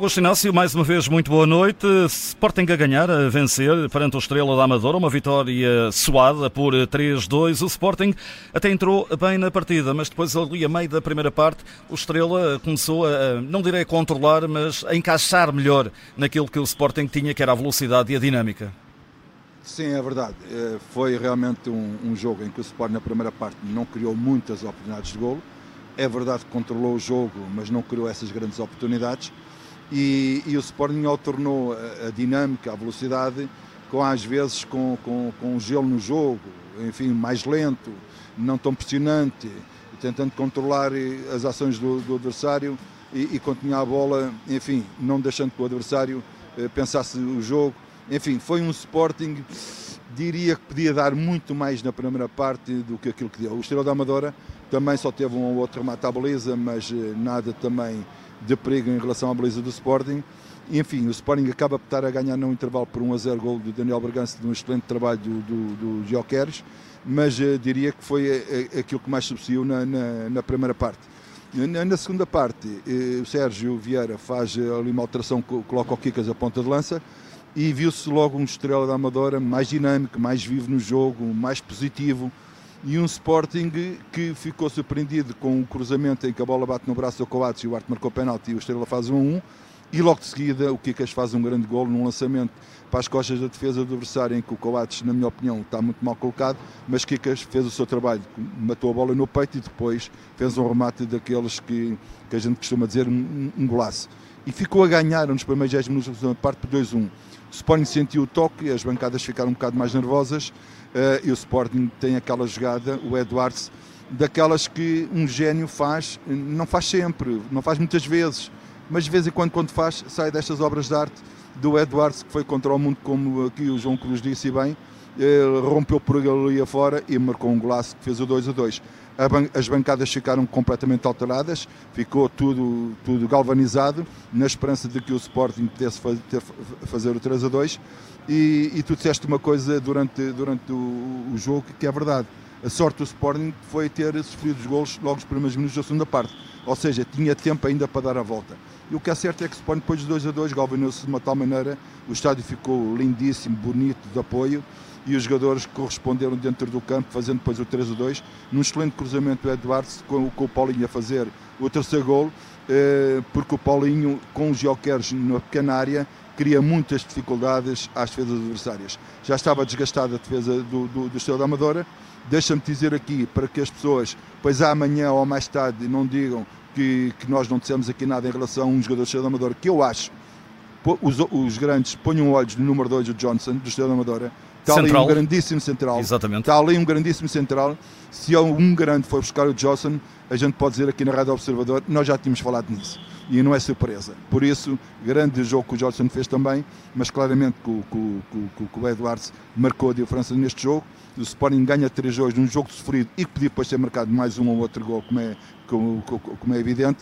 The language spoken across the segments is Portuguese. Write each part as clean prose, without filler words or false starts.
Augusto Inácio, mais uma vez, muito boa noite. Sporting a ganhar, a vencer perante o Estrela da Amadora, uma vitória suada por 3-2. O Sporting até entrou bem na partida, mas depois ali a meio da primeira parte, o Estrela começou a, não direi controlar, mas a encaixar melhor naquilo que o Sporting tinha, que era a velocidade e a dinâmica. Sim, é verdade. Foi realmente um jogo em que o Sporting na primeira parte não criou muitas oportunidades de golo. É verdade que controlou o jogo, mas não criou essas grandes oportunidades. E o Sporting alternou a dinâmica, a velocidade, com às vezes com gelo no jogo, enfim, mais lento, não tão pressionante, tentando controlar as ações do adversário e continuar a bola, enfim, não deixando que o adversário pensasse o jogo. Enfim, foi um Sporting, diria que podia dar muito mais na primeira parte do que aquilo que deu. O Estrela da Amadora também só teve um ou outro remate à baliza, mas nada também de perigo em relação à baliza do Sporting. Enfim, o Sporting acaba por estar a ganhar num intervalo por 1-0, gol do Daniel Bragança, de um excelente trabalho do Gyökeres, mas diria que foi aquilo que mais subsaiu na primeira parte. Na segunda parte, o Sérgio Vieira faz ali uma alteração, coloca o Kikas a ponta de lança, e viu-se logo um Estrela da Amadora mais dinâmico, mais vivo no jogo, mais positivo, e um Sporting que ficou surpreendido com o cruzamento em que a bola bate no braço do Colates e o Arte marcou penalti e o Estrela faz 1-1, e logo de seguida o Kikas faz um grande golo num lançamento para as costas da defesa do adversário, em que o Colates, na minha opinião, está muito mal colocado, mas Kikas fez o seu trabalho, matou a bola no peito e depois fez um remate daqueles que a gente costuma dizer um golaço. E ficou a ganhar nos primeiros 10 minutos da segunda parte por 2-1. O Sporting sentiu o toque, as bancadas ficaram um bocado mais nervosas, e o Sporting tem aquela jogada, o Edwards, daquelas que um gênio faz, não faz sempre, não faz muitas vezes, mas de vez em quando faz, sai destas obras de arte do Edwards, que foi contra o mundo, como aqui o João Cruz disse bem, rompeu por ali afora e marcou um golaço que fez o 2-2. As bancadas ficaram completamente alteradas, ficou tudo galvanizado, na esperança de que o Sporting pudesse fazer o 3-2, e tu disseste uma coisa durante o jogo que é verdade. A sorte do Sporting foi ter sofrido os golos logo nos primeiros minutos da segunda parte, ou seja, tinha tempo ainda para dar a volta. E o que é certo é que o Sporting, depois de 2-2, galvanou-se de uma tal maneira, o estádio ficou lindíssimo, bonito, de apoio, e os jogadores corresponderam dentro do campo, fazendo depois o 3-2, num excelente cruzamento do Edwards, com o Paulinho a fazer o terceiro golo, porque o Paulinho, com o Gyökeres na pequena área, cria muitas dificuldades às defesas adversárias. Já estava desgastada a defesa do Estrela da Amadora. Deixa-me dizer aqui, para que as pessoas, pois amanhã ou mais tarde, não digam que nós não dissemos aqui nada em relação a um jogador do Estrela da Amadora, que eu acho, os grandes ponham olhos no número 2, o Johnson, do Estrela da Amadora. Está central. Ali um grandíssimo central. Exatamente. Está ali um grandíssimo central. Se um grande for buscar o Johnson, a gente pode dizer aqui na Rádio Observador, nós já tínhamos falado nisso. E não é surpresa. Por isso, grande jogo que o Johnson fez também, mas claramente que o Edwards marcou a diferença neste jogo. O Sporting ganha 3-2 num jogo sofrido e que podia depois ter marcado mais um ou outro gol, como é evidente,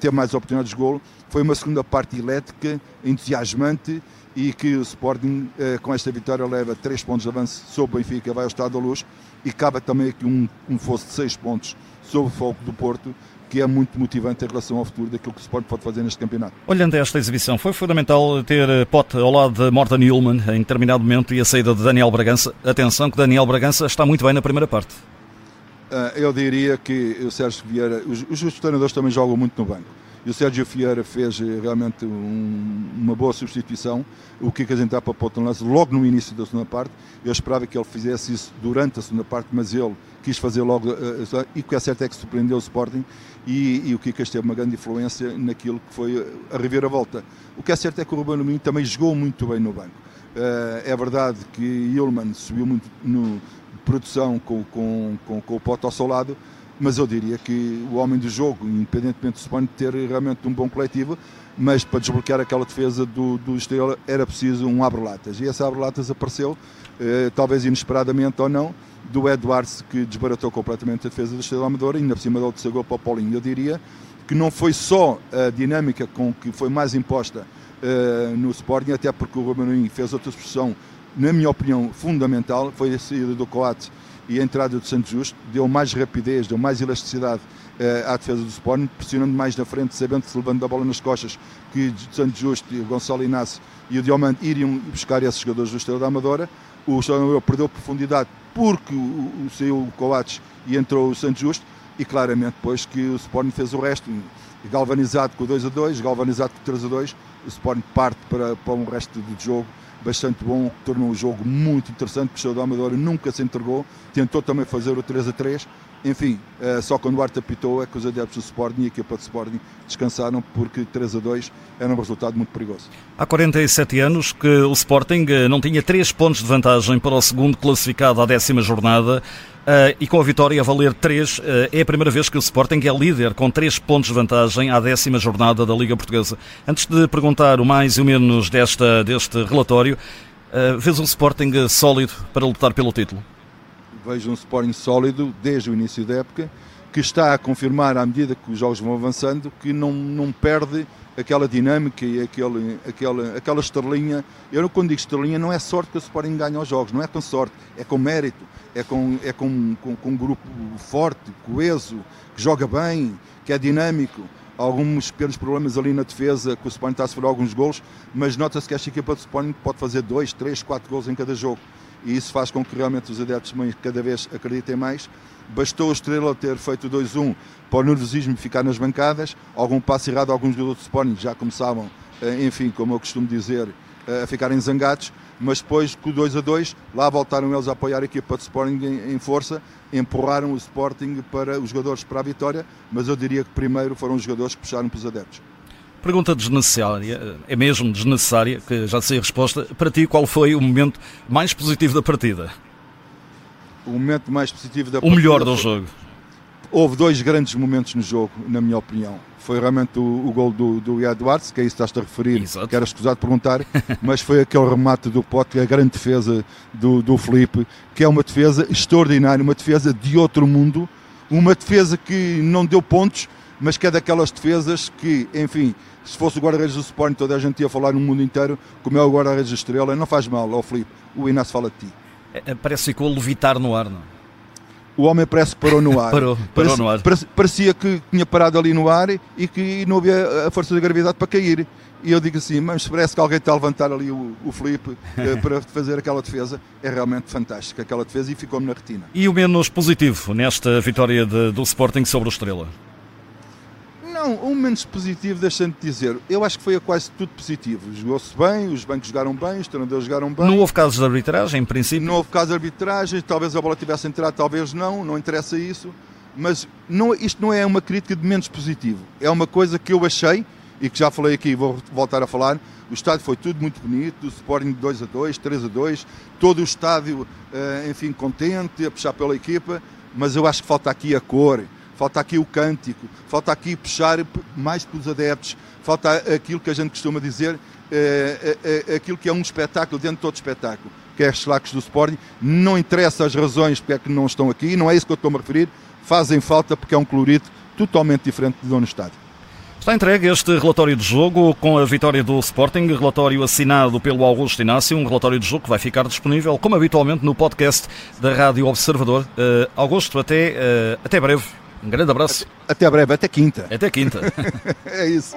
ter mais oportunidades de golo. Foi uma segunda parte elétrica, entusiasmante, e que o Sporting, com esta vitória, leva 3 pontos de avanço sobre o Benfica, vai ao Estádio da Luz, e cabe também aqui um fosso de 6 pontos sobre o foco do Porto, que é muito motivante em relação ao futuro daquilo que o Sporting pode fazer neste campeonato. Olhando a esta exibição, foi fundamental ter Pote ao lado de Morten Ullman em determinado momento, e a saída de Daniel Bragança. Atenção que Daniel Bragança está muito bem na primeira parte. Eu diria que o Sérgio Vieira, os treinadores também jogam muito no banco, e o Sérgio Vieira fez realmente uma boa substituição. O Kikas entrava para o Porto logo no início da segunda parte. Eu esperava que ele fizesse isso durante a segunda parte, mas ele quis fazer logo, e o que é certo é que surpreendeu o Sporting, e o Kikas teve uma grande influência naquilo que foi a reviravolta. O que é certo é que o Rubem também jogou muito bem no banco. É verdade que Ullman subiu muito no produção com o Pote ao seu lado, mas eu diria que o homem do jogo, independentemente do Sporting ter realmente um bom coletivo, mas para desbloquear aquela defesa do Estrela era preciso um abre-latas, e esse abre-latas apareceu, talvez inesperadamente ou não, do Edwards, que desbaratou completamente a defesa do Estrela da Amadora, e ainda por cima deu o terceiro gol para o Paulinho. Eu diria que não foi só a dinâmica com que foi mais imposta no Sporting, até porque o Rubem fez outra expressão, na minha opinião, fundamental, foi a saída do Colates e a entrada do Santos Justo, deu mais rapidez, deu mais elasticidade à defesa do Sporting, pressionando mais na frente, sabendo que se levando a bola nas costas, que Santos Justo, o Gonçalo Inácio e o Diomand iriam buscar esses jogadores do Estrela da Amadora. O Estrela da Amadora perdeu profundidade porque saiu o Colates e entrou o Santos Justo, e claramente depois que o Sporting fez o resto, galvanizado com o 2-2, galvanizado com o 3-2, o Sporting parte para um resto de jogo bastante bom, que tornou um jogo muito interessante, porque o Estrela da Amadora nunca se entregou, tentou também fazer o 3-3, enfim, só quando o Arte apitou é que os adeptos do Sporting e a equipa do Sporting descansaram, porque 3-2 era um resultado muito perigoso. Há 47 anos que o Sporting não tinha 3 pontos de vantagem para o segundo classificado à 10ª jornada, e com a vitória a valer 3, é a primeira vez que o Sporting é líder com 3 pontos de vantagem à 10ª jornada da Liga Portuguesa. Antes de perguntar o mais e o menos deste relatório, vês um Sporting sólido para lutar pelo título? Vejo um Sporting sólido desde o início da época, que está a confirmar à medida que os jogos vão avançando, que não perde aquela dinâmica e aquela estrelinha. Eu quando digo estrelinha não é sorte que o Sporting ganha os jogos, não é com sorte, é com mérito, é com um grupo forte, coeso, que joga bem, que é dinâmico. Há alguns pequenos problemas ali na defesa, que o Sporting está a sofrer alguns golos, mas nota-se que esta equipa do Sporting pode fazer 2, 3, 4 golos em cada jogo. E isso faz com que realmente os adeptos cada vez acreditem mais. Bastou o Estrela ter feito 2-1 para o nervosismo ficar nas bancadas. Algum passo errado, alguns jogadores do Sporting já começavam, enfim, como eu costumo dizer, a ficarem zangados. Mas depois, com o 2-2, lá voltaram eles a apoiar a equipa do Sporting em força, empurraram o Sporting para os jogadores para a vitória, mas eu diria que primeiro foram os jogadores que puxaram para os adeptos. Pergunta desnecessária, é mesmo desnecessária, que já sei a resposta. Para ti, qual foi o momento mais positivo da partida? O momento mais positivo da partida? O melhor do jogo. Houve 2 grandes momentos no jogo, na minha opinião. Foi realmente o gol do Edwards, que é isso que estás a referir, exato, que era escusado perguntar, mas foi aquele remate do Pote, a grande defesa do Filipe, que é uma defesa extraordinária, uma defesa de outro mundo, uma defesa que não deu pontos, mas que é daquelas defesas que, enfim, se fosse o guarda-redes do Sporting, toda a gente ia falar no mundo inteiro, como é o guarda-redes da Estrela, não faz mal, ó Filipe, o Inácio fala de ti. Parece que ficou a levitar no ar, não? O homem parece que parou no ar. parou no ar. Parecia que tinha parado ali no ar e que não havia a força da gravidade para cair. E eu digo assim, mas parece que alguém está a levantar ali o Filipe para fazer aquela defesa. É realmente fantástica aquela defesa e ficou-me na retina. E o menos positivo nesta vitória do Sporting sobre o Estrela? Não, o menos positivo, deixando-te dizer, eu acho que foi a quase tudo positivo. Jogou-se bem, os bancos jogaram bem, os treinadores jogaram bem. Não houve casos de arbitragem, em princípio? Não houve casos de arbitragem, talvez a bola tivesse entrado, talvez não interessa isso. Mas isto não é uma crítica de menos positivo. É uma coisa que eu achei, e que já falei aqui e vou voltar a falar, o estádio foi tudo muito bonito, o Sporting 2-2, 3-2, todo o estádio, enfim, contente, a puxar pela equipa, mas eu acho que falta aqui a cor. Falta aqui o cântico, falta aqui puxar mais pelos adeptos, falta aquilo que a gente costuma dizer, aquilo que é um espetáculo dentro de todo espetáculo, que é as slacks do Sporting. Não interessa as razões porque é que não estão aqui, não é isso que eu estou-me a referir, fazem falta porque é um colorido totalmente diferente do no estádio. Está entregue este relatório de jogo com a vitória do Sporting, relatório assinado pelo Augusto Inácio, um relatório de jogo que vai ficar disponível, como habitualmente, no podcast da Rádio Observador. Augusto, até breve. Um grande abraço. Até breve, até quinta. É isso.